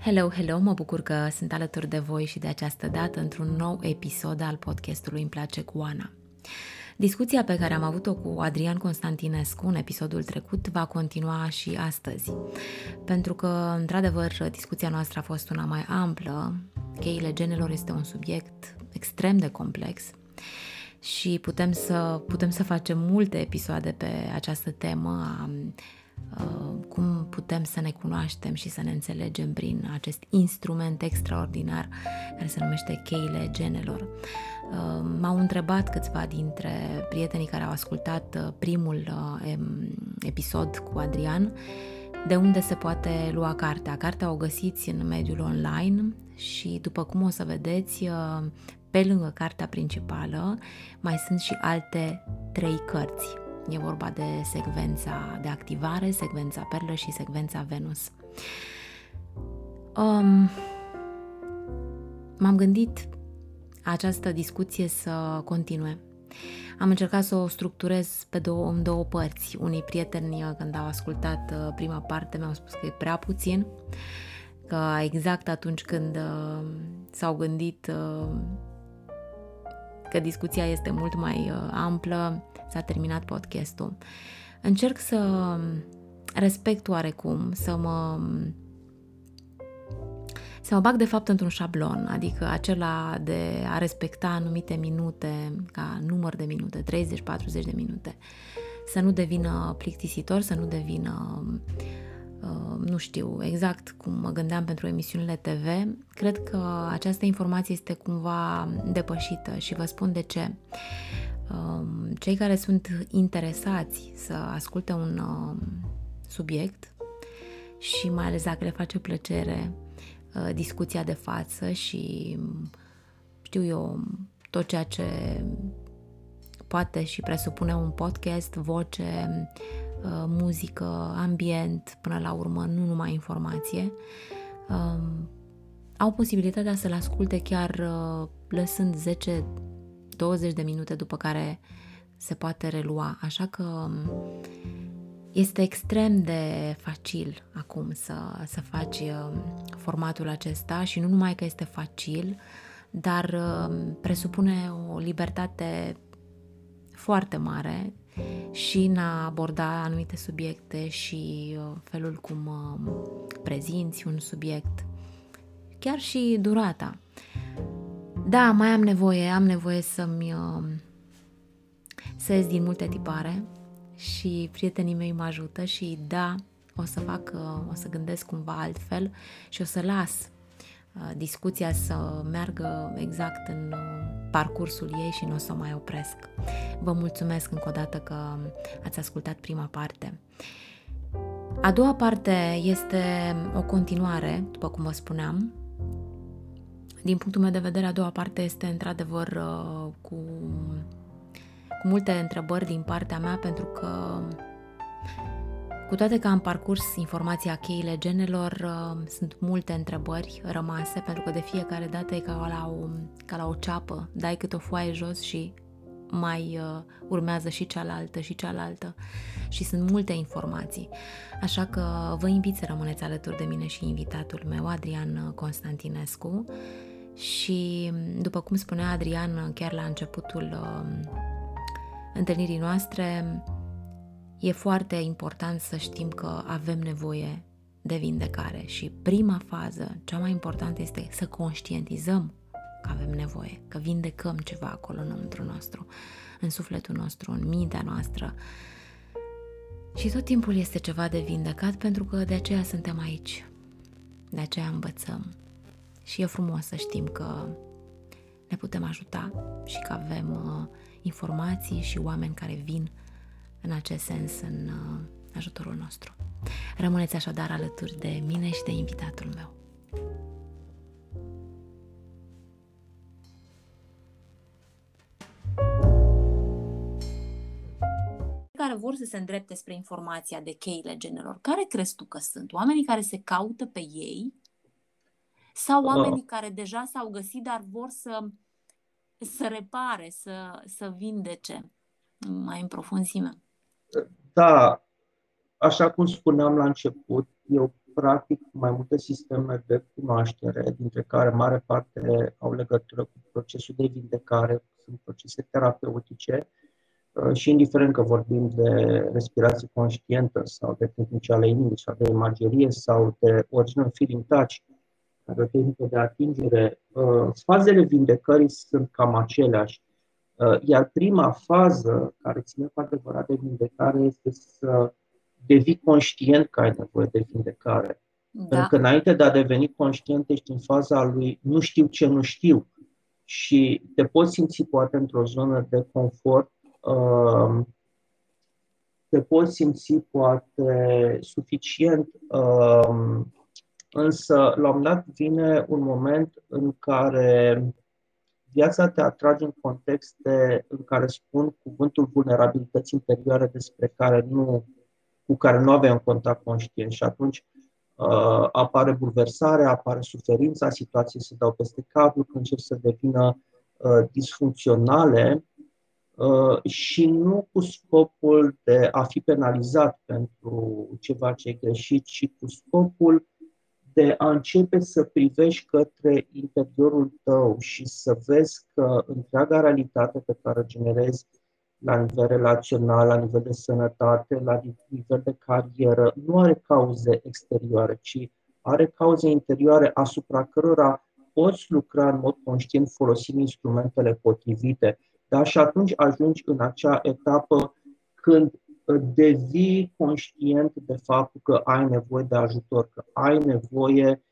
Hello, hello! Mă bucur că sunt alături de voi și de această dată într-un nou episod al podcastului Îmi place cu Ana. Discuția pe care am avut-o cu Adrian Constantinescu în episodul trecut va continua și astăzi, pentru că, într-adevăr, discuția noastră a fost una mai amplă. Cheile genelor este un subiect extrem de complex și putem să facem multe episoade pe această temă a cum putem să ne cunoaștem și să ne înțelegem prin acest instrument extraordinar care se numește Cheile Genelor. M-au întrebat câțiva dintre prietenii care au ascultat primul episod cu Adrian de unde se poate lua cartea. Cartea o găsiți în mediul online și, după cum o să vedeți, pe lângă cartea principală mai sunt și alte 3 cărți. E vorba de secvența de activare, secvența perlă și secvența Venus. M-am gândit această discuție să continue. Am încercat să o structurez în 2 părți. Unii prieteni, când au ascultat prima parte, mi-au spus că e prea puțin, că exact atunci când s-au gândit că discuția este mult mai amplă, s-a terminat podcastul. Încerc să respect oarecum, să mă bag de fapt într-un șablon, adică acela de a respecta anumite minute, ca număr de minute, 30-40 de minute, să nu devină plictisitor, să nu devină, nu știu exact cum mă gândeam pentru emisiunile TV. Cred că această informație este cumva depășită și vă spun de ce. Cei care sunt interesați să asculte un subiect și mai ales dacă le face plăcere discuția de față și, știu eu, tot ceea ce poate și presupune un podcast, voce, muzică, ambient, până la urmă nu numai informație, au posibilitatea să-l asculte chiar lăsând 10-20 de minute, după care se poate relua. Așa că este extrem de facil acum să faci formatul acesta și nu numai că este facil, dar presupune o libertate foarte mare și în a aborda anumite subiecte și felul cum prezinți un subiect, chiar și durata. Da, mai am nevoie să ies din multe tipare și prietenii mei mă ajută și da, o să gândesc cumva altfel și o să las discuția să meargă exact în parcursul ei și nu o să mai opresc. Vă mulțumesc încă o dată că ați ascultat prima parte. A doua parte este o continuare, după cum vă spuneam. Din punctul meu de vedere, a doua parte este într-adevăr cu multe întrebări din partea mea, pentru că, cu toate că am parcurs informația Cheile Genelor, sunt multe întrebări rămase, pentru că de fiecare dată e ca la o ceapă, dai câte o foaie jos și mai urmează și cealaltă și sunt multe informații. Așa că vă invit să rămâneți alături de mine și invitatul meu, Adrian Constantinescu. Și, după cum spunea Adrian chiar la începutul întâlnirii noastre, e foarte important să știm că avem nevoie de vindecare și prima fază, cea mai importantă, este să conștientizăm că avem nevoie, că vindecăm ceva acolo înăuntru nostru, în sufletul nostru, în mintea noastră. Și tot timpul este ceva de vindecat, pentru că de aceea suntem aici, de aceea învățăm. Și e frumos să știm că ne putem ajuta și că avem informații și oameni care vin în acest sens în ajutorul nostru. Rămâneți așadar alături de mine și de invitatul meu. Care vor să se îndrepte spre informația de cheile genelor, care crezi tu că sunt? Oamenii care se caută pe ei sau oamenii care deja s-au găsit, dar vor să repare, să vindece mai în profunzime? Da, așa cum spuneam la început, eu practic mai multe sisteme de cunoaștere, dintre care mare parte au legătură cu procesul de vindecare, sunt procese terapeutice și indiferent că vorbim de respirație conștientă sau de tehnici ale inimii sau de imagerie sau de original feeling touch, de o tehnică de atingere, fazele vindecării sunt cam aceleași. Iar prima fază care ține cu adevărat de vindecare este să devii conștient că ai nevoie de vindecare. Da. Pentru că înainte de a deveni conștient ești în faza lui nu știu ce nu știu și te poți simți poate într-o zonă de confort, te poți simți poate suficient, însă la un moment dat vine un moment în care viața te atrage în contexte în care spun cuvântul vulnerabilități interioare despre care cu care nu aveam contact conștient și atunci apare bulversarea, apare suferința, situații se dau peste cap, încep să devină disfuncționale. Și nu cu scopul de a fi penalizat pentru ceva ce e greșit, ci cu scopul de a începe să privești către interiorul tău și să vezi că întreaga realitate pe care o generezi la nivel relațional, la nivel de sănătate, la nivel de carieră, nu are cauze exterioare, ci are cauze interioare asupra cărora poți lucra în mod conștient folosind instrumentele potrivite. Dar și atunci ajungi în acea etapă când devii conștient de faptul că ai nevoie de ajutor, că ai nevoie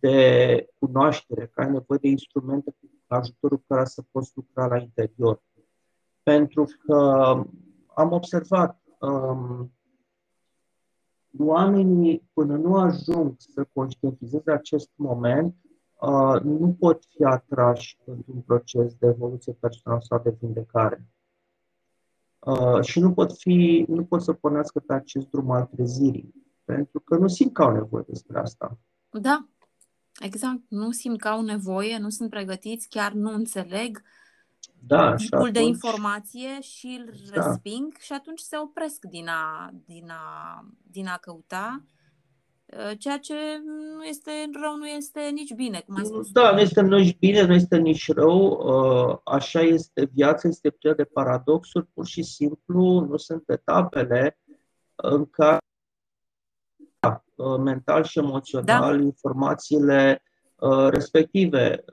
de cunoaștere, că ai nevoie de instrumente cu ajutorul care să poți lucra la interior. Pentru că am observat, oamenii până nu ajung să conștientizeze acest moment, nu pot fi atrași într-un proces de evoluție personală sau de vindecare. Și nu pot să pornească pe acest drum al trezirii, pentru că nu simt că au nevoie despre asta. Da, exact. Nu simt că au nevoie, nu sunt pregătiți, chiar nu înțeleg tipul de informație și îl resping și atunci se opresc din a căuta. Ceea ce nu este rău, nu este nici bine, cum ai spus. Da, nu este nici bine, nu este nici rău, așa este viața, este plină de paradoxuri, pur și simplu nu sunt etapele în care mental și emoțional informațiile respective.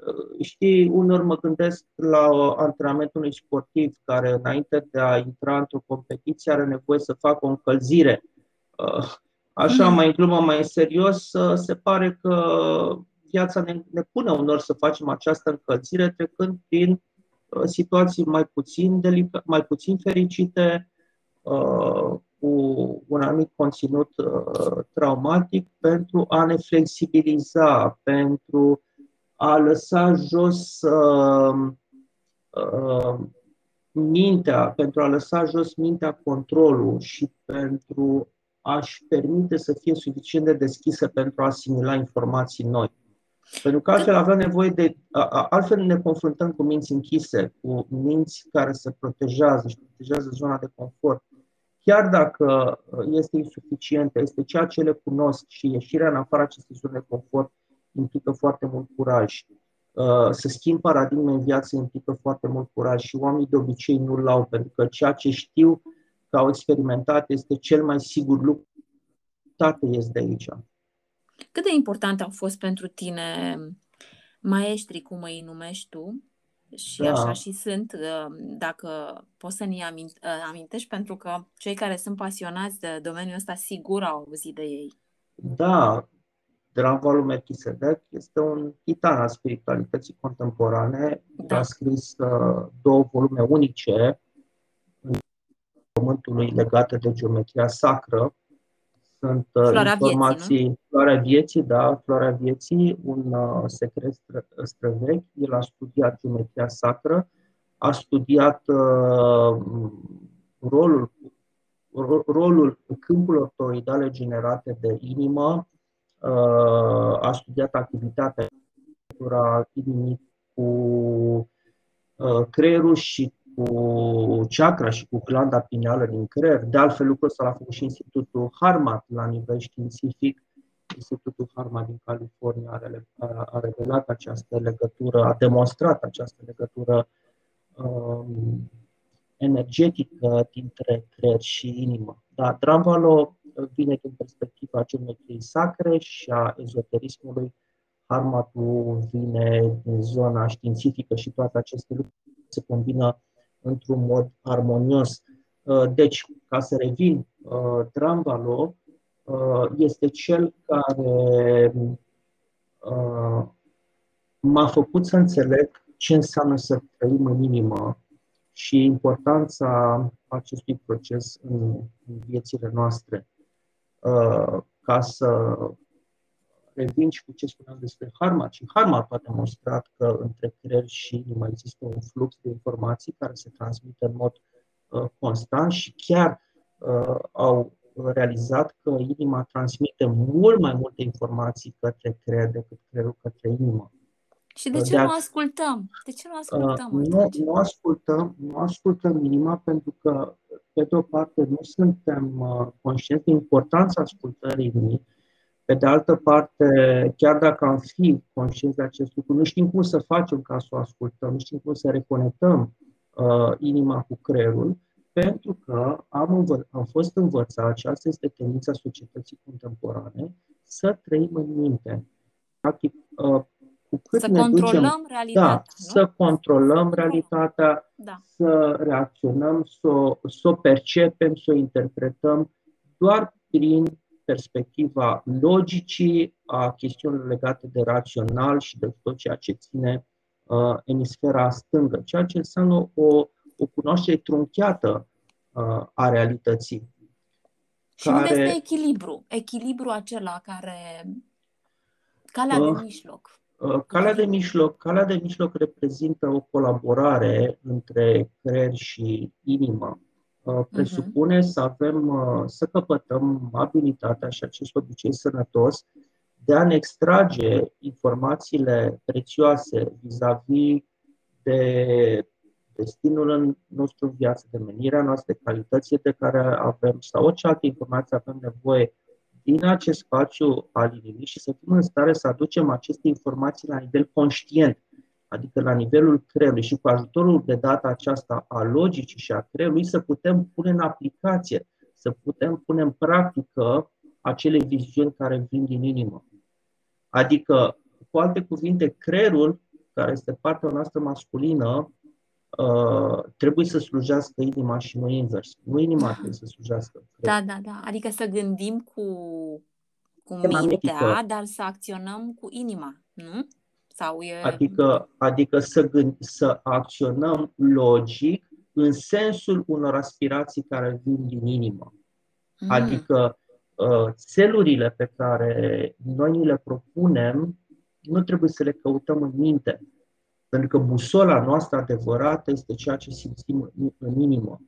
Știi, uneori mă gândesc la antrenamentul unui sportiv care înainte de a intra într-o competiție are nevoie să facă o încălzire. Așa, mai în glumă, mai în serios, se pare că viața ne pune unor să facem această încălzire trecând prin situații mai puțin fericite, cu un anumit conținut traumatic, pentru a ne flexibiliza, pentru a lăsa jos mintea, pentru a lăsa jos mintea controlul și pentru aș permite să fie suficient de deschisă pentru a asimila informații noi. Pentru că altfel avem nevoie de... Altfel ne confruntăm cu minți închise, cu minți care se protejează și protejează zona de confort. Chiar dacă este insuficientă, este ceea ce le cunosc și ieșirea în afara acestei zone de confort implică foarte mult curaj. Să schimb paradigme în viață implică foarte mult curaj și oamenii de obicei nu-l au, pentru că ceea ce știu că au experimentat este cel mai sigur lucru. Toate ies de aici. Cât de importante au fost pentru tine maestrii, cum îi numești tu, și așa și sunt, dacă poți să ne amintești, pentru că cei care sunt pasionați de domeniul ăsta sigur au auzit de ei. Da, Drunvalo Melchizedek este un titan al spiritualității contemporane, a scris două volume unice, pământului legate de geometria sacră. Sunt Floarea informații vieții, Floarea Vieții, da, Floarea Vieții, un secret străvechi. El a studiat geometria sacră, a studiat rolul câmpurilor toroidale generate de inimă, a studiat activitatea inimii cu creierul și cu chakra și cu glanda pineală din creier. De altfel, lucrul ăsta l-a făcut și Institutul Harmat la nivel științific. Institutul Harmat din California a revelat această legătură, a demonstrat această legătură energetică dintre creier și inimă. Dar Drunvalo vine din perspectiva geometriei sacre și a ezoterismului. Harmatul vine din zona științifică și toate aceste lucruri se combină într-un mod armonios. Deci, ca să revin, Drunvalo este cel care m-a făcut să înțeleg ce înseamnă să trăim în inimă și importanța acestui proces în viețile noastre. Ca să revin și cu ce spuneam despre Harmat. Și Harmat a demonstrat că între creier și inimă există un flux de informații care se transmite în mod constant și chiar au realizat că inima transmite mult mai multe informații către creier decât creierul către inimă. Și de ce nu ascultăm? De ce nu ascultăm? Nu ascultăm inima pentru că, pe de o parte, nu suntem conștienți de importanța ascultării inimii. Pe de altă parte, chiar dacă am fi conștienți de acest lucru, nu știm cum să facem ca să o ascultăm, nu știm cum să reconectăm inima cu creierul, pentru că am fost învățați, aceasta este tendința societății contemporane, să trăim în minte. Practic, cu cât să ne controlăm ducem, realitatea, da, să controlăm realitatea, da, să reacționăm, să o percepem, să o interpretăm doar prin perspectiva logicii, a chestiunilor legate de rațional și de tot ceea ce ține emisfera stângă, ceea ce înseamnă o cunoaștere trunchiată a realității. Și care... unde este echilibru acela care... Calea de mijloc. Calea de mijloc reprezintă o colaborare între creier și inimă. Presupune să căpătăm abilitatea și acest obicei sănătos de a ne extrage informațiile prețioase vis-a-vis de destinul nostru în viață, de menirea noastră, calitățile de care avem sau orice alte informații avem nevoie din acest spațiu al inimii și să fim în stare să aducem aceste informații la nivel conștient, adică la nivelul creierului și cu ajutorul de data aceasta a logicii și a creierului să putem pune în aplicație, să putem pune în practică acele viziuni care vin din inimă. Adică, cu alte cuvinte, creierul, care este partea noastră masculină, trebuie să slujească inima și nu invers. Nu inima trebuie să slujească creierul. Da. Adică să gândim cu mintea, dar să acționăm cu inima, nu? Sau e... Adică să acționăm logic în sensul unor aspirații care vin din inimă. Adică țelurile pe care noi ni le propunem nu trebuie să le căutăm în minte. Pentru că busola noastră adevărată este ceea ce simțim în inimă.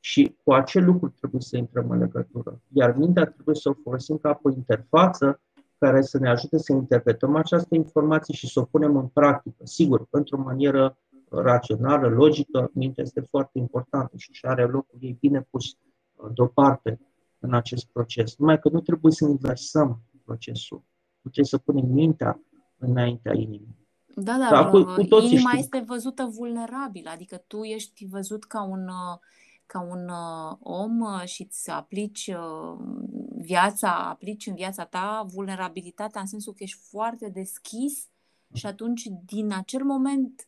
Și cu acel lucru trebuie să intrăm în legătură. Iar mintea trebuie să o folosim ca o interfață care să ne ajute să interpretăm această informație și să o punem în practică. Sigur, într-o manieră rațională, logică, mintea este foarte importantă și are locul ei bine pus deoparte în acest proces. Numai că nu trebuie să inversăm procesul. Nu trebuie să punem mintea înaintea inimii. Da, dar inima este văzută vulnerabilă, adică tu ești văzut ca un om și îți aplici aplici în viața ta vulnerabilitatea în sensul că ești foarte deschis și atunci din acel moment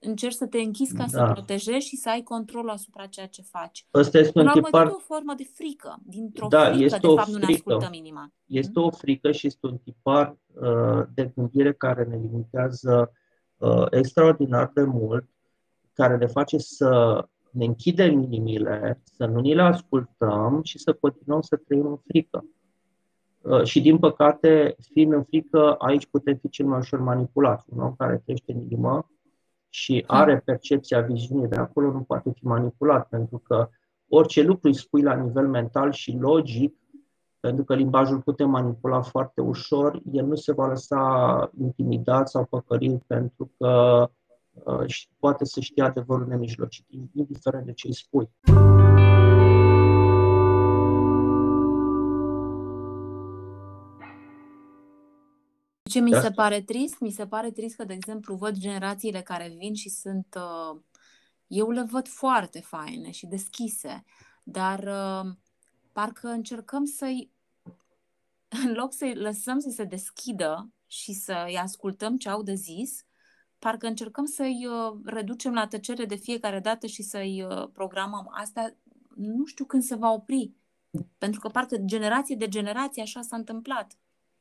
încerci să te închizi ca să protejezi și să ai controlul asupra ceea ce faci. Asta este o formă de frică. Dintr-o frică, de fapt, nu ne ascultăm inima. Este o frică și este un tipar de gândire care ne limitează extraordinar de mult, care ne face să ne închidem inimile, să nu ni le ascultăm și să continuăm să trăim în frică. Și din păcate, fiind în frică, aici putem fi cel mai ușor manipulați. Un om care crește în inimă și are percepția viziunii de acolo nu poate fi manipulat, pentru că orice lucru îi spui la nivel mental și logic, pentru că limbajul putem manipula foarte ușor, el nu se va lăsa intimidat sau păcălit, pentru că și poate să știe adevărul nemijlocit, indiferent de ce îi spui. Ce mi se pare trist? Mi se pare trist că, de exemplu, văd generațiile care vin și sunt... Eu le văd foarte faine și deschise, dar parcă încercăm să-i... În loc să-i lăsăm să se deschidă și să-i ascultăm ce au de zis, parcă încercăm să-i reducem la tăcere de fiecare dată și să-i programăm. Asta nu știu când se va opri, pentru că parcă generație de generație așa s-a întâmplat.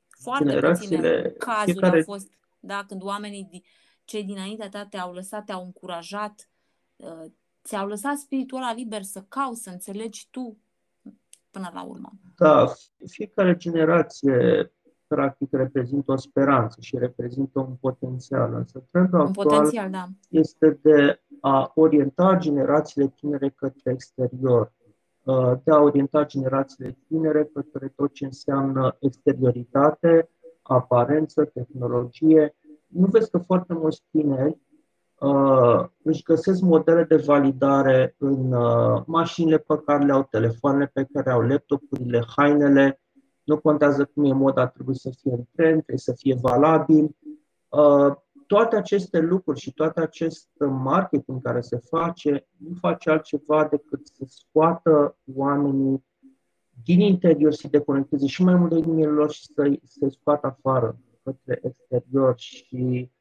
Foarte puține cazuri au fost, da, când oamenii, cei dinaintea ta te-au lăsat, te-au încurajat, ți-au lăsat spiritul ăla liber să cauți, să înțelegi tu până la urmă. Da, fiecare generație practic reprezintă o speranță și reprezintă un potențial. Însă trendul actual este de a orienta generațiile tinere către exterior, de a orienta generațiile tinere către tot ce înseamnă exterioritate, aparență, tehnologie. Nu vezi că foarte mulți tineri își găsesc modele de validare în mașinile pe care le au, telefoanele pe care au, laptopurile, hainele. Nu contează cum e moda, trebuie să fie în trend, trebuie să fie valabil. Toate aceste lucruri și toate acest marketing care se face nu face altceva decât să scoată oamenii din interior, să-i deconecteze și mai mult de inimile lor și să-i scoată afară, către exterior și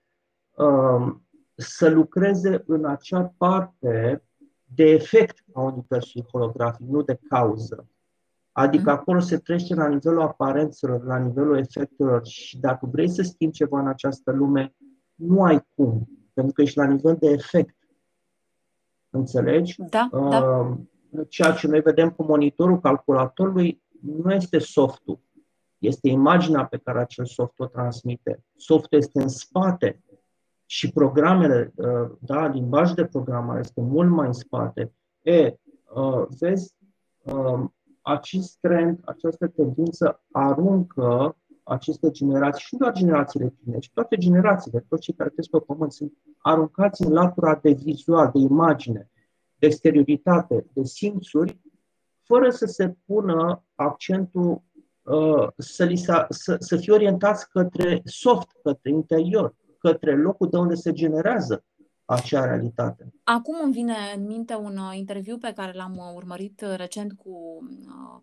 să lucreze în acea parte de efect a unui personaj holografic, nu de cauză. Adică acolo se trece la nivelul aparențelor, la nivelul efectelor și dacă vrei să schimbi ceva în această lume, nu ai cum, pentru că ești la nivel de efect. Înțelegi? Da, da. Ceea ce noi vedem cu monitorul calculatorului nu este softul, este imaginea pe care acel soft o transmite. Softul este în spate și programele, da, limbajul de programare este mult mai în spate. Vezi, acest trend, această tendință aruncă aceste generații și nu doar generațiile tinere, ci toate generațiile, toți cei care trăiesc pe pământ sunt aruncați în latura de vizual, de imagine, de exterioritate, de simțuri, fără să se pună accentul, să fie orientați către soft, către interior, către locul de unde se generează acea realitate. Acum îmi vine în minte un interviu pe care l-am urmărit recent cu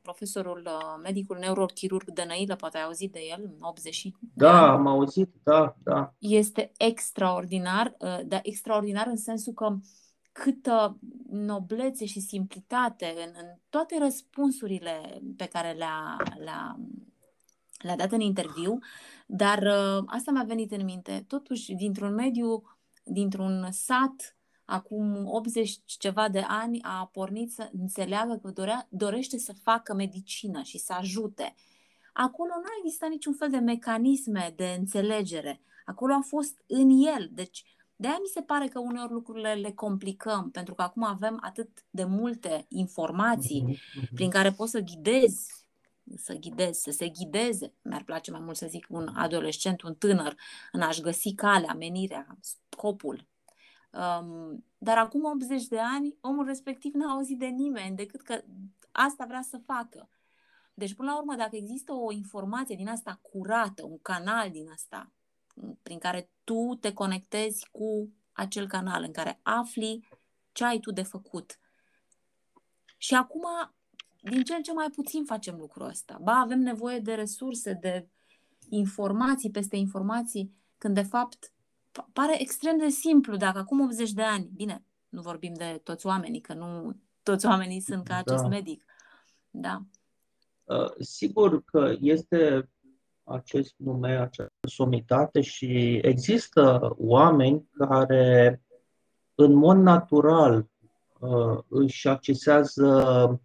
profesorul, medicul neurochirurg Dănăilă, poate ai auzit de el, 80. Da, am auzit, da, da. Este extraordinar, dar extraordinar în sensul că câtă noblețe și simplitate în toate răspunsurile pe care le-a dat în interviu, dar asta mi-a venit în minte. Totuși, dintr-un sat, acum 80 ceva de ani, a pornit să înțeleagă că dorește să facă medicină și să ajute. Acolo nu a existat niciun fel de mecanisme de înțelegere. Acolo a fost în el. Deci, de-aia mi se pare că uneori lucrurile le complicăm, pentru că acum avem atât de multe informații prin care poți să ghidezi, să se ghideze, mi-ar place mai mult să zic un adolescent, un tânăr, în a-și găsi calea, menirea, scopul. Dar acum 80 de ani, omul respectiv n-a auzit de nimeni decât că asta vrea să facă. Deci, până la urmă, dacă există o informație din asta curată, un canal din asta, prin care tu te conectezi cu acel canal, în care afli ce ai tu de făcut. Și acum... Din ce în ce mai puțin facem lucrul ăsta. Ba, avem nevoie de resurse, de informații peste informații, când de fapt pare extrem de simplu. Dacă acum 80 de ani, bine, nu vorbim de toți oamenii, că nu toți oamenii sunt ca acest medic. Da. Sigur că este acest nume, această somitate și există oameni care în mod natural își accesează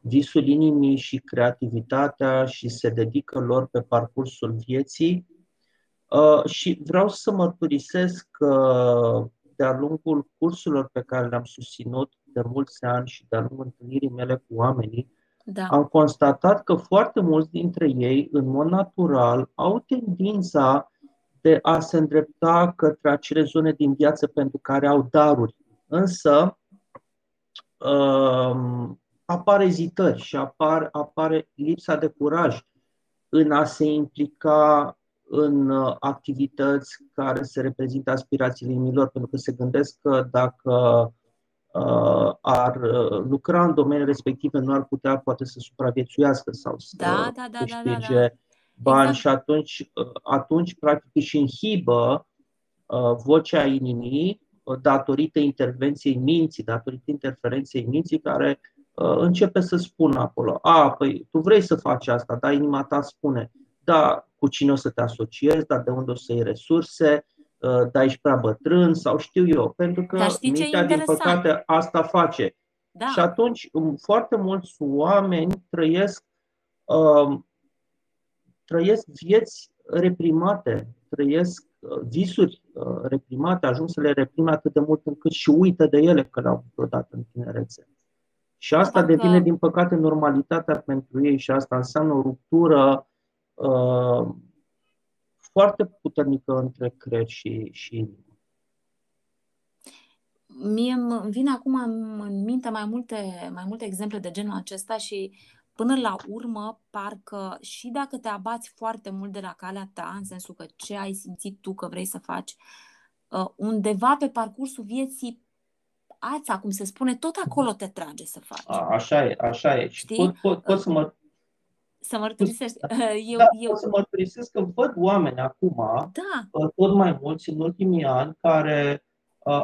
visul inimii și creativitatea și se dedică lor pe parcursul vieții. Și vreau să mărturisesc că de-a lungul cursurilor pe care le-am susținut de mulți ani și de-a lungul întâlnirii mele cu oamenii, da, am constatat că foarte mulți dintre ei, în mod natural, au tendința de a se îndrepta către acele zone din viață pentru care au daruri. Însă apar ezitări și apare lipsa de curaj în a se implica în activități care se reprezintă aspirațiile inimilor, pentru că se gândesc că dacă ar lucra în domeniul respectiv, nu ar putea poate să supraviețuiască sau să câștige bani. Exact. Și atunci practic își inhibă vocea inimii datorită intervenției minții, datorită interferenței minții, care începe să spună acolo: a, păi tu vrei să faci asta, dar inima ta spune: da, cu cine o să te asociezi, dar de unde o să iei resurse, da, ești prea bătrân sau știu eu, pentru că mintea, din păcate, asta face. Da. Și atunci foarte mulți oameni trăiesc vieți reprimate, trăiesc visuri reprimate, ajung să le reprime atât de mult încât și uită de ele că le-au prodat în tinerețe. Și asta devine, din păcate, normalitatea pentru ei și asta înseamnă o ruptură foarte puternică între creier și inimă. Mie îmi vin acum în minte mai multe exemple de genul acesta și până la urmă parcă și dacă te abați foarte mult de la calea ta, în sensul că ce ai simțit tu că vrei să faci, undeva pe parcursul vieții ața, cum se spune, tot acolo te trage să faci. Așa e. Știi? Pot să mă... Să mărturisesc. Eu să mărturisesc că văd oameni acum, tot mai mulți în ultimii ani, care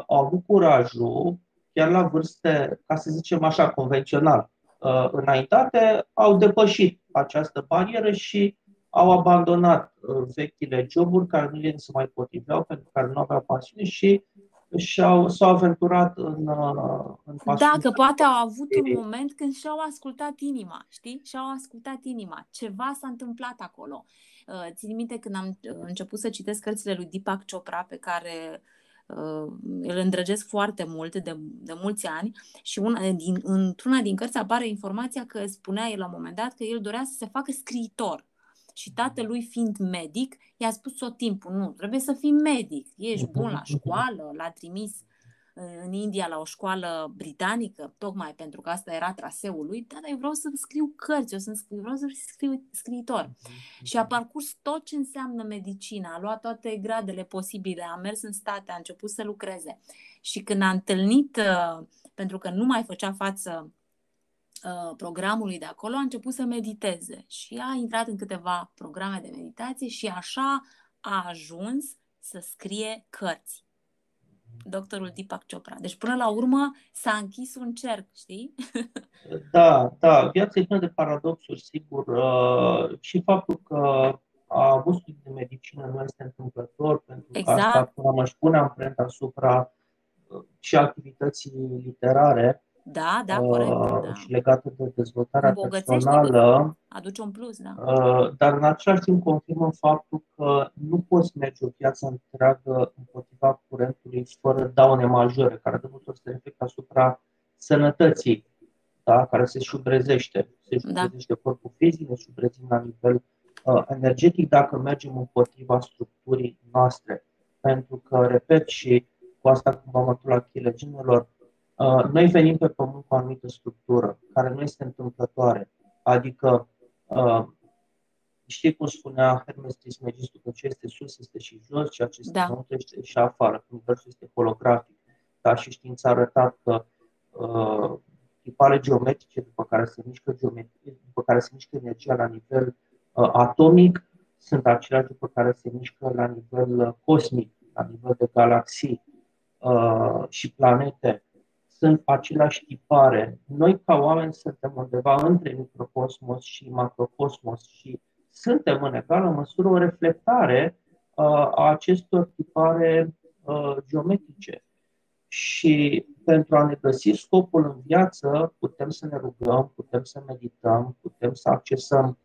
au avut curajul, chiar la vârste, ca să zicem așa, convențional, înaintate, au depășit această barieră și au abandonat vechile joburi care nu le se mai potriveau, pentru care nu aveau pasiune și s-au aventurat în pasiune. Dacă poate au avut un moment când și-au ascultat inima, știi? Și-au ascultat inima. Ceva s-a întâmplat acolo. Țin minte când am început să citesc cărțile lui Deepak Chopra, pe care îl îndrăgesc foarte mult de mulți ani, și într-una din cărți apare informația că spunea el la un moment dat că el dorea să se facă scriitor. Și tatălui, fiind medic, i-a spus tot timpul: nu, trebuie să fii medic, ești bun la școală. L-a trimis în India la o școală britanică, tocmai pentru că asta era traseul lui. Dar eu vreau să scriu cărți, vreau să fiu scriitor. Și a parcurs tot ce înseamnă medicina, a luat toate gradele posibile, a mers în state, a început să lucreze. Și când a întâlnit, pentru că nu mai făcea față programului de acolo, a început să mediteze și a intrat în câteva programe de meditație și așa a ajuns să scrie cărți. Doctorul Deepak Chopra. Deci până la urmă s-a închis un cerc, știi? Da. Viața e plină de paradoxuri, sigur. Și faptul că a avut studii de medicină nu este întâmplător, pentru că asta își pune amprenta asupra și activității literare. Da, corect. Și legată de dezvoltarea personală. Aduce un plus, dar în același timp confirmă faptul că nu poți merge o viață întreagă împotriva curentului fără daune majore, care de multe ori se reflectă asupra sănătății, care se șubrezește. Corpul fizic, se șubrezește la nivel energetic dacă mergem împotriva structurii noastre. Pentru că, repet, și cu asta cumva mă duc la Cheile Genelor, noi venim pe pământ cu o anumită structură, care nu este întâmplătoare. Adică, știi cum spunea Hermes Trismegistul, că ce este sus este și jos, ceea ce este înăuntru este și afară, universul este holografic. Dar și știința a arătat că tipare geometrice după care se mișcă energia la nivel atomic sunt aceleași după care se mișcă la nivel cosmic, la nivel de galaxii și planete. Sunt aceleași tipare. Noi, ca oameni, suntem undeva între microcosmos și macrocosmos și suntem în egală măsură o reflectare a acestor tipare geometrice. Și pentru a ne găsi scopul în viață, putem să ne rugăm, putem să medităm, putem să accesăm,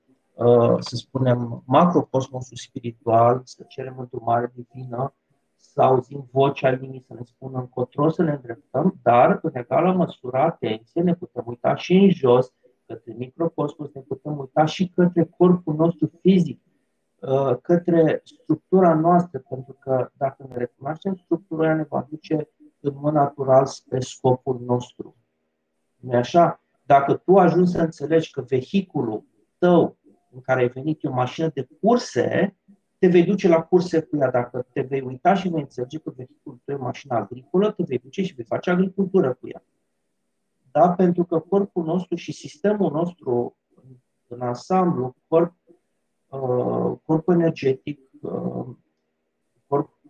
să spunem, macrocosmosul spiritual, să cerem îndrumare divină, să auzim vocea inimii, să ne spună încotro, să ne îndreptăm, dar în egală măsură, atenție, ne putem uita și în jos, către microcosmos, ne putem uita și către corpul nostru fizic, către structura noastră, pentru că dacă ne recunoaștem structura, ea ne va duce în mod natural spre scopul nostru. Nu-i așa? Dacă tu ajungi să înțelegi că vehiculul tău în care ai venit e o mașină de curse, te vei duce la curse cu ea. Dacă te vei uita și vei înțelege că vehiculul tău e mașina agricolă, te vei duce și vei face agricultură cu ea. Da? Pentru că corpul nostru și sistemul nostru în ansamblu, corp energetic,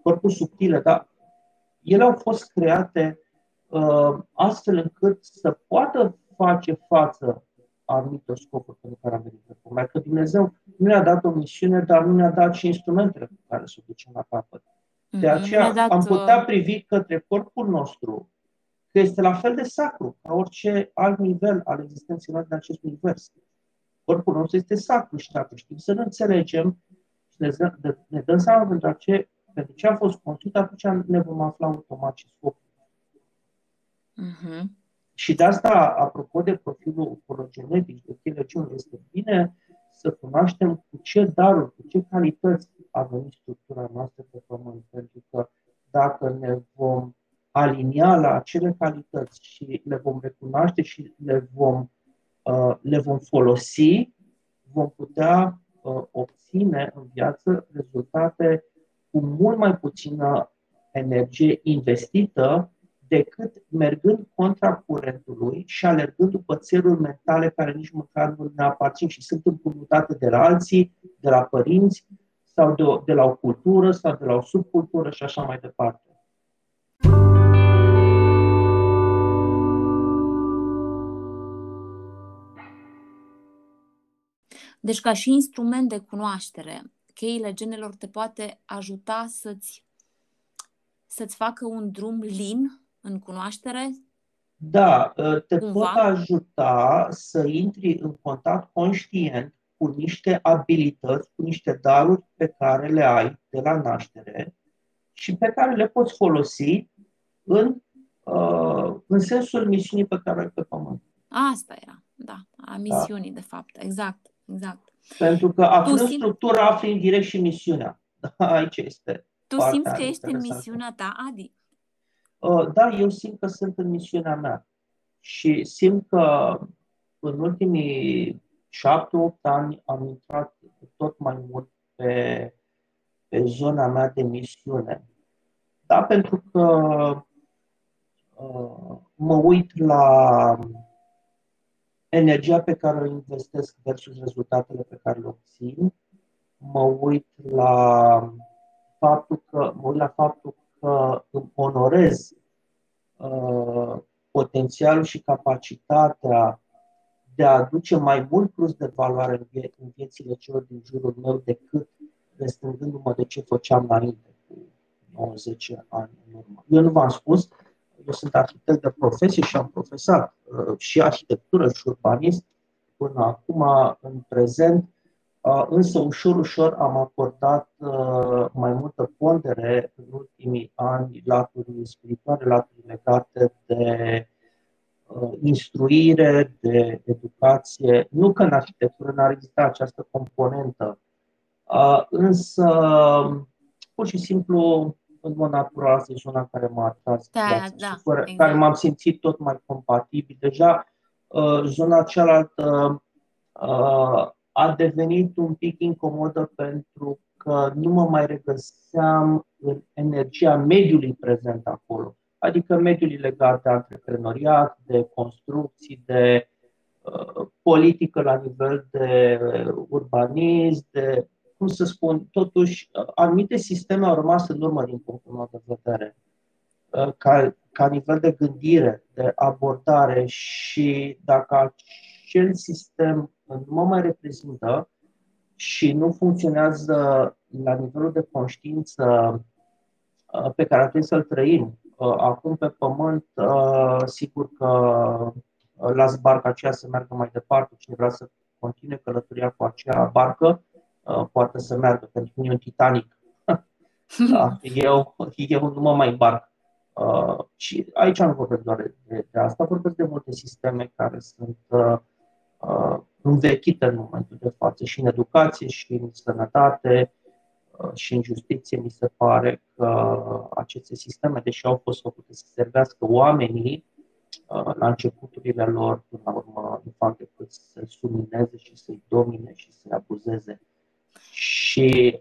corpul subtile, da? Ele au fost create astfel încât să poată face față anumitor scopuri pentru care am venit pe Pământ. Că Dumnezeu nu ne-a dat o misiune, dar nu ne-a dat și instrumentele cu care să o ducem la capăt. De aceea am putea privi către corpul nostru, că este la fel de sacru ca orice alt nivel al existenței noastre în acest univers. Corpul nostru este sacru și dacă știm să ne înțelegem și ne dăm seama pentru ce a fost construit, atunci ne vom afla automat și scopul. Și de asta, apropo de profilul pologenetic, de chelegiune, este bine să cunoaștem cu ce daruri, cu ce calități a venit structura noastră pe Pământ. Pentru că dacă ne vom alinia la acele calități și le vom recunoaște și le vom folosi, vom putea obține în viață rezultate cu mult mai puțină energie investită decât mergând contra curentului și alergând după țeluri mentale care nici măcar nu ne aparțin și sunt împrumutate de la alții, de la părinți sau de la o cultură sau de la o subcultură și așa mai departe. Deci ca și instrument de cunoaștere, Cheile Genelor te poate ajuta să-ți facă un drum lin în cunoaștere? Da, te pot ajuta să intri în contact conștient cu niște abilități, cu niște daruri pe care le ai de la naștere și pe care le poți folosi în sensul misiunii pe care o ai pe Pământ. Asta era, da, a misiunii, da. De fapt, exact. Pentru că aflând structura, afli indirect și misiunea. Aici este. Tu simți că ești în misiunea ta, Adi? Da, eu simt că sunt în misiunea mea. Și simt că în ultimii 7-8 ani am intrat tot mai mult pe zona mea de misiune. Da, pentru că mă uit la energia pe care o investesc versus rezultatele pe care le obțin. Mă uit la faptul că îmi onorez potențialul și capacitatea de a aduce mai mult plus de valoare în viețile celor din jurul meu decât restrângându-mă de ce făceam înainte cu 90 ani în urmă. Eu nu v-am spus, eu sunt arhitect de profesie și am profesat și arhitectură și urbanism până acum, în prezent, însă ușor am acordat mai multă pondere în ultimii ani laturii spirituale, laturii legate de instruire, de educație. Nu că în arhitectură n-ar exista această componentă, însă pur și simplu în mod natural, asta e zona în care m-a atras, care m-am simțit tot mai compatibil. Deja zona cealaltă a devenit un pic incomodă pentru că nu mă mai regăseam în energia mediului prezent acolo. Adică mediului legat de antreprenoriat, de construcții, de politică la nivel de urbanism, de... Cum să spun, totuși, anumite sisteme au rămas în urmă din punctul meu de vedere, ca nivel de gândire, de abordare și dacă acel sistem nu mă mai reprezintă și nu funcționează la nivelul de conștiință pe care ar trebui să-l trăim, acum pe pământ, sigur că las barca aceea să meargă mai departe. Cine vrea să continue călătoria cu acea barcă, poate să meargă. Pentru mine e un Titanic. Da, eu nu mă mai îmbarc. Și aici nu vorbesc doar de asta, vorbesc de multe sisteme care sunt învechite în momentul de față, și în educație, și în sănătate, și în justiție. Mi se pare că aceste sisteme, deși au fost făcute să servească oamenii la începuturile lor, până la urmă, nu fac decât să-i submineze și să-i domine și să-i abuzeze. Și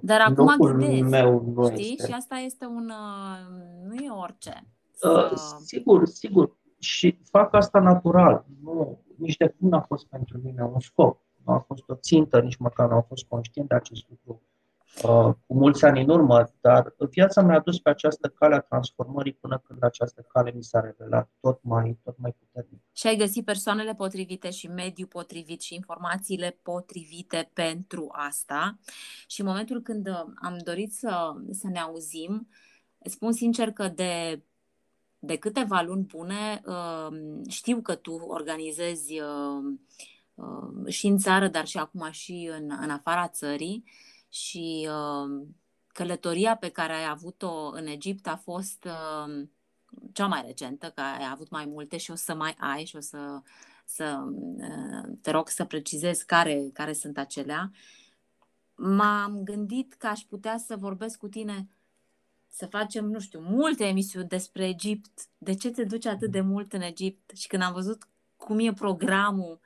dar acum ghidezi, știi? Și asta este un... nu e orice. Sigur. Și fac asta natural. Nu, nici de cum n-a fost pentru mine un scop. Nu a fost o țintă, nici măcar nu am fost conștient de acest lucru cu mulți ani în urmă, dar viața mi-a dus pe această cale a transformării până când această cale mi s-a revelat tot mai puternic. Și ai găsit persoanele potrivite și mediul potrivit și informațiile potrivite pentru asta. Și în momentul când am dorit să ne auzim, spun sincer că de câteva luni bune știu că tu organizezi și în țară, dar și acum și în afara țării. Și călătoria pe care ai avut-o în Egipt a fost cea mai recentă, că ai avut mai multe și o să mai ai și o să te rog să precizezi care sunt acelea. M-am gândit că aș putea să vorbesc cu tine, să facem, nu știu, multe emisiuni despre Egipt. De ce te duci atât de mult în Egipt? Și când am văzut cum e programul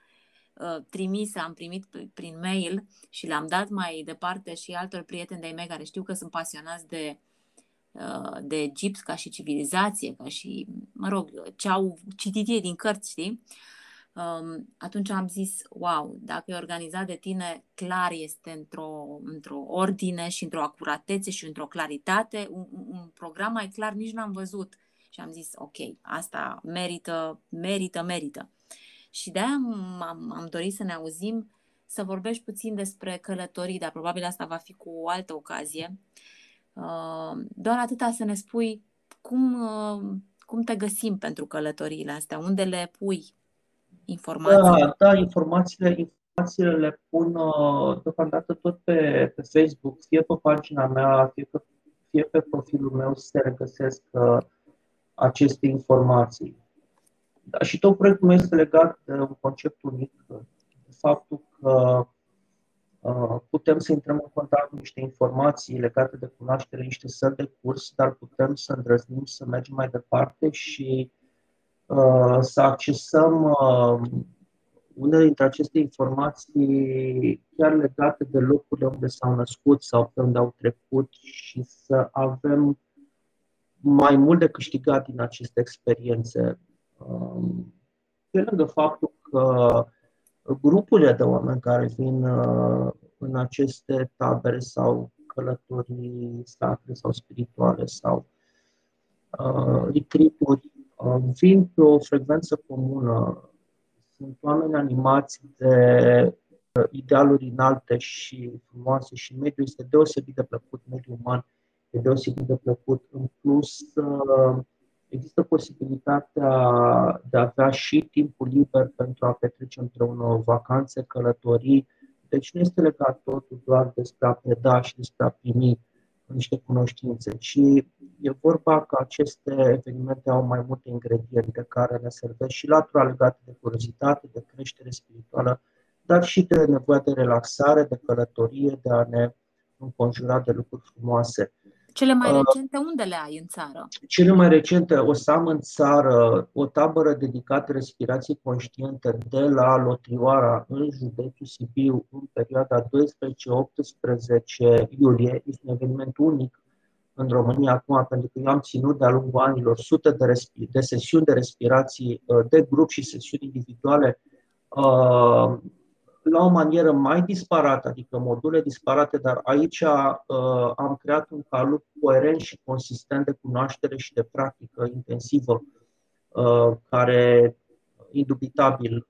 trimis, am primit prin mail și l-am dat mai departe și altor prieteni de-ai mei care știu că sunt pasionați de Egipt ca și civilizație, ca și, mă rog, ce au citit ei din cărți, știi? Atunci am zis, wow, dacă e organizat de tine, clar este într-o ordine și într-o acuratețe și într-o claritate, un program mai clar nici n-am văzut. Și am zis, ok, asta merită. Și de-aia am dorit să ne auzim, să vorbești puțin despre călătorii, dar probabil asta va fi cu o altă ocazie. Doar atâta să ne spui cum te găsim pentru călătoriile astea, unde le pui informațiile. Da, informațiile le pun deocamdată tot pe Facebook, fie pe pagina mea, fie pe profilul meu se regăsesc aceste informații. Da, și tot proiectul meu este legat de un concept unic, de faptul că putem să intrăm în contact cu niște informații legate de cunoaștere, niște săli de curs, dar putem să îndrăznim, să mergem mai departe și să accesăm unele dintre aceste informații chiar legate de locurile unde s-au născut sau pe unde au trecut și să avem mai mult de câștigat din aceste experiențe. Pe lângă faptul că grupurile de oameni care vin în aceste tabere sau călătorii sacre sau spirituale sau retreat-uri vin pe o frecvență comună. Sunt oameni animați de idealuri înalte și frumoase și mediul este deosebit de plăcut, mediul uman este deosebit de plăcut. În plus, există posibilitatea de a avea și timpul liber pentru a petrece împreună vacanțe, călătorii. Deci nu este legat totul doar despre a preda și despre a primi niște cunoștințe, ci e vorba că aceste evenimente au mai multe ingrediente care ne servesc și latura legată de curiozitate, de creștere spirituală, dar și de nevoia de relaxare, de călătorie, de a ne înconjura de lucruri frumoase. Cele mai recente unde le ai în țară? Cele mai recente o să am în țară o tabără dedicată respirației conștiente de la Lotrioara în județul Sibiu în perioada 12-18 iulie. Este un eveniment unic în România acum pentru că eu am ținut de-a lungul anilor sute de sesiuni de respirații de grup și sesiuni individuale la o manieră mai disparată, adică module disparate, dar aici am creat un calup coerent și consistent de cunoaștere și de practică intensivă, care indubitabil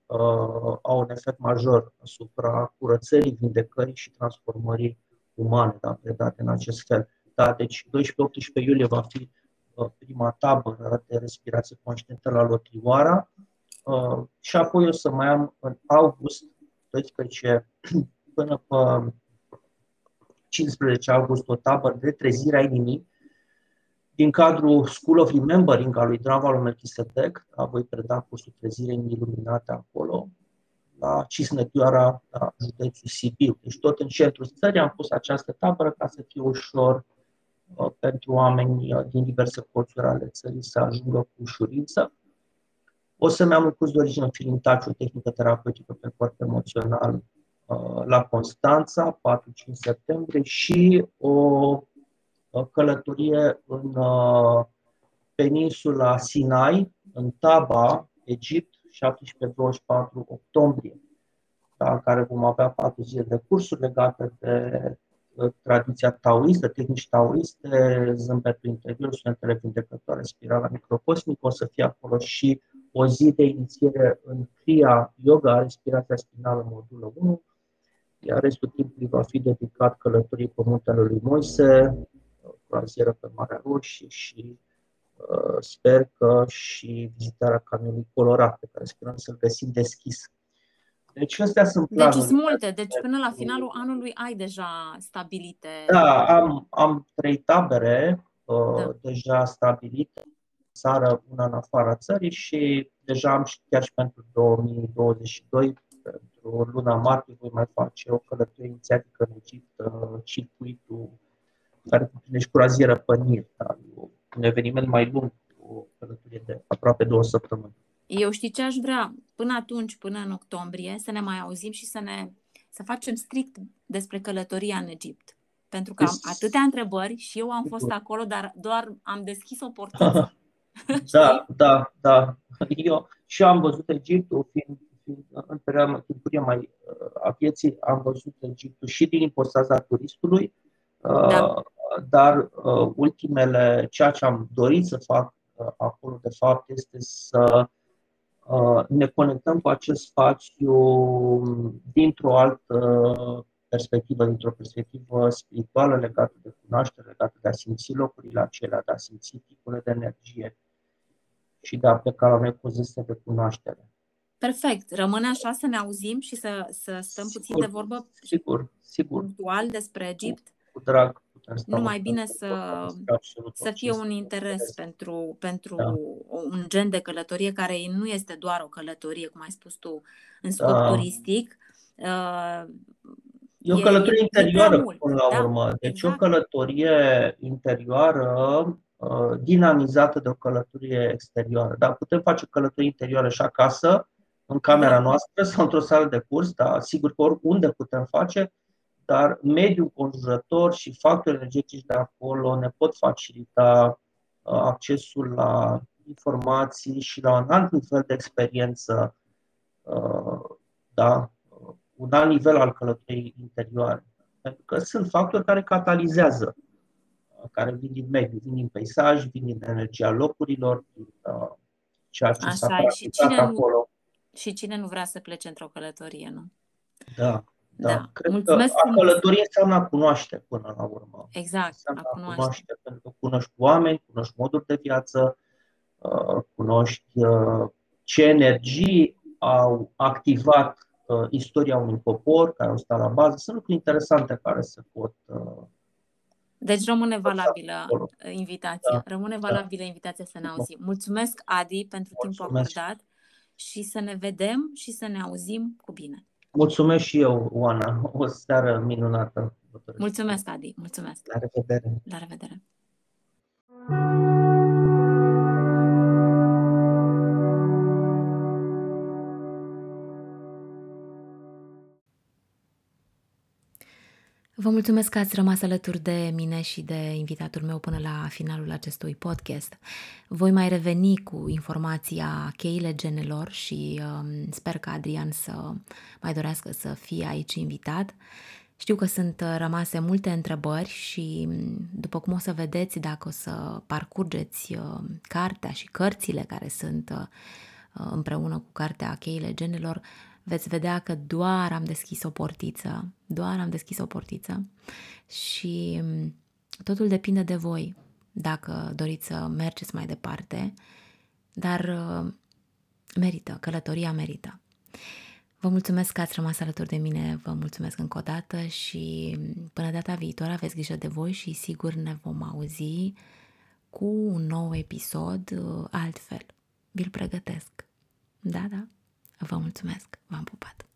au un efect major asupra curățării, vindecării și transformării umane, da, predate în acest fel. Da, deci 12-18 iulie va fi prima tabără de respirație conștientă la Lotrioara și apoi o să mai am în august, 12 până pe 15 august, o tabără de trezirea inimii din cadrul School of Remembering al lui Drunvalo Melchizedek. Voi preda cursul trezirea inimii iluminate acolo, la Cisnătioara, la județul Sibiu. Deci tot în centrul țării am pus această tabără ca să fie ușor pentru oameni din diverse colțuri ale țării să ajungă cu ușurință. O să-mi am un curs de origine filintaci, o tehnică terapeutică pe corp emoțional la Constanța, 4-5 septembrie, și o călătorie în peninsula Sinai, în Taba, Egipt, 17-24 octombrie, la care vom avea 4 zile de cursuri legate de tradiția taoistă, tehnici taoiste, zâmbetul interior, sunetele vindecătoare, spirala microcosmică. O să fie acolo și o zi de inițiere în Kriya yoga, respirația spinală modulă 1, iar restul timpului va fi dedicat călătoriei pe muntele lui Moise, croazieră pe Marea Roșie și sper că și vizitarea Camionului Colorat, pe care sperăm să-l găsim deschis. Deci astea sunt planuri. Deci sunt multe, deci până la finalul anului ai deja stabilite. Da, am 3 tabere deja stabilite, țară, una în afara țării, și deja am chiar și pentru 2022, pentru luna martie, voi mai face o călătorie inițiatică în Egipt, circuitul care cuprinește croazieră pe Nil, un eveniment mai lung, o călătorie de aproape 2 săptămâni. Eu știu ce aș vrea până atunci, până în octombrie, să ne mai auzim și să facem strict despre călătoria în Egipt. Pentru că am atâtea întrebări și eu am fost acolo, dar doar am deschis o portiță. Da. Eu și am văzut Egiptul, fiind în perioada timpurie mai a vieții, am văzut Egiptul și din ipostaza turistului, dar ceea ce am dorit să fac acolo, de fapt, este să ne conectăm cu acest spațiu dintr-o altă perspectivă, dintr-o perspectivă spirituală legată de cunoaștere, legată de a simți locurile acelea, de a simți tipurile de energie și de a pleca la unei poziții de cunoaștere. Perfect. Rămâne așa să ne auzim și să stăm puțin de vorbă punctual despre Egipt. Cu drag. Numai bine să fie un interes pentru un gen de călătorie care nu este doar o călătorie, cum ai spus tu, în scop turistic. E o călătorie interioară până la urmă. Deci o călătorie interioară dinamizată de o călătorie exterioară. Dar putem face călătorie interioară și acasă, în camera noastră sau într-o sală de curs, dar sigur că oriunde putem face. Dar mediul conjurător și factorii energetici de acolo ne pot facilita accesul la informații și la un alt nivel de experiență, un alt nivel al călătoriei interioare. Pentru că sunt factori care catalizează, care vin din mediu, vin din peisaj, vin din energia locurilor, din ceea ce s-a practicat acolo. Și cine nu vrea să plece într-o călătorie, nu? Da. Cred că călătorie înseamnă a cunoaște până la urmă. Exact, a cunoaște. Pentru că cunoști oameni, cunoști moduri de viață, cunoști ce energii au activat istoria unui popor care au stat la bază. Sunt lucruri interesante care se pot... Deci rămâne valabilă invitația. Rămâne valabilă invitația să ne auzim. Mulțumesc, Adi, pentru timpul acordat și să ne vedem și să ne auzim cu bine. Mulțumesc și eu, Oana. O seară minunată. Mulțumesc, Adi. Mulțumesc. La revedere. La revedere. Vă mulțumesc că ați rămas alături de mine și de invitatul meu până la finalul acestui podcast. Voi mai reveni cu informația Cheile Genelor și sper că Adrian să mai dorească să fie aici invitat. Știu că sunt rămase multe întrebări și, după cum o să vedeți, dacă o să parcurgeți cartea și cărțile care sunt împreună cu cartea Cheile Genelor, veți vedea că doar am deschis o portiță și totul depinde de voi, dacă doriți să mergeți mai departe, dar merită, călătoria merită. Vă mulțumesc că ați rămas alături de mine, vă mulțumesc încă o dată și până data viitoare aveți grijă de voi și sigur ne vom auzi cu un nou episod altfel. Vi-l pregătesc. Da, da, vă mulțumesc, v-am pupat!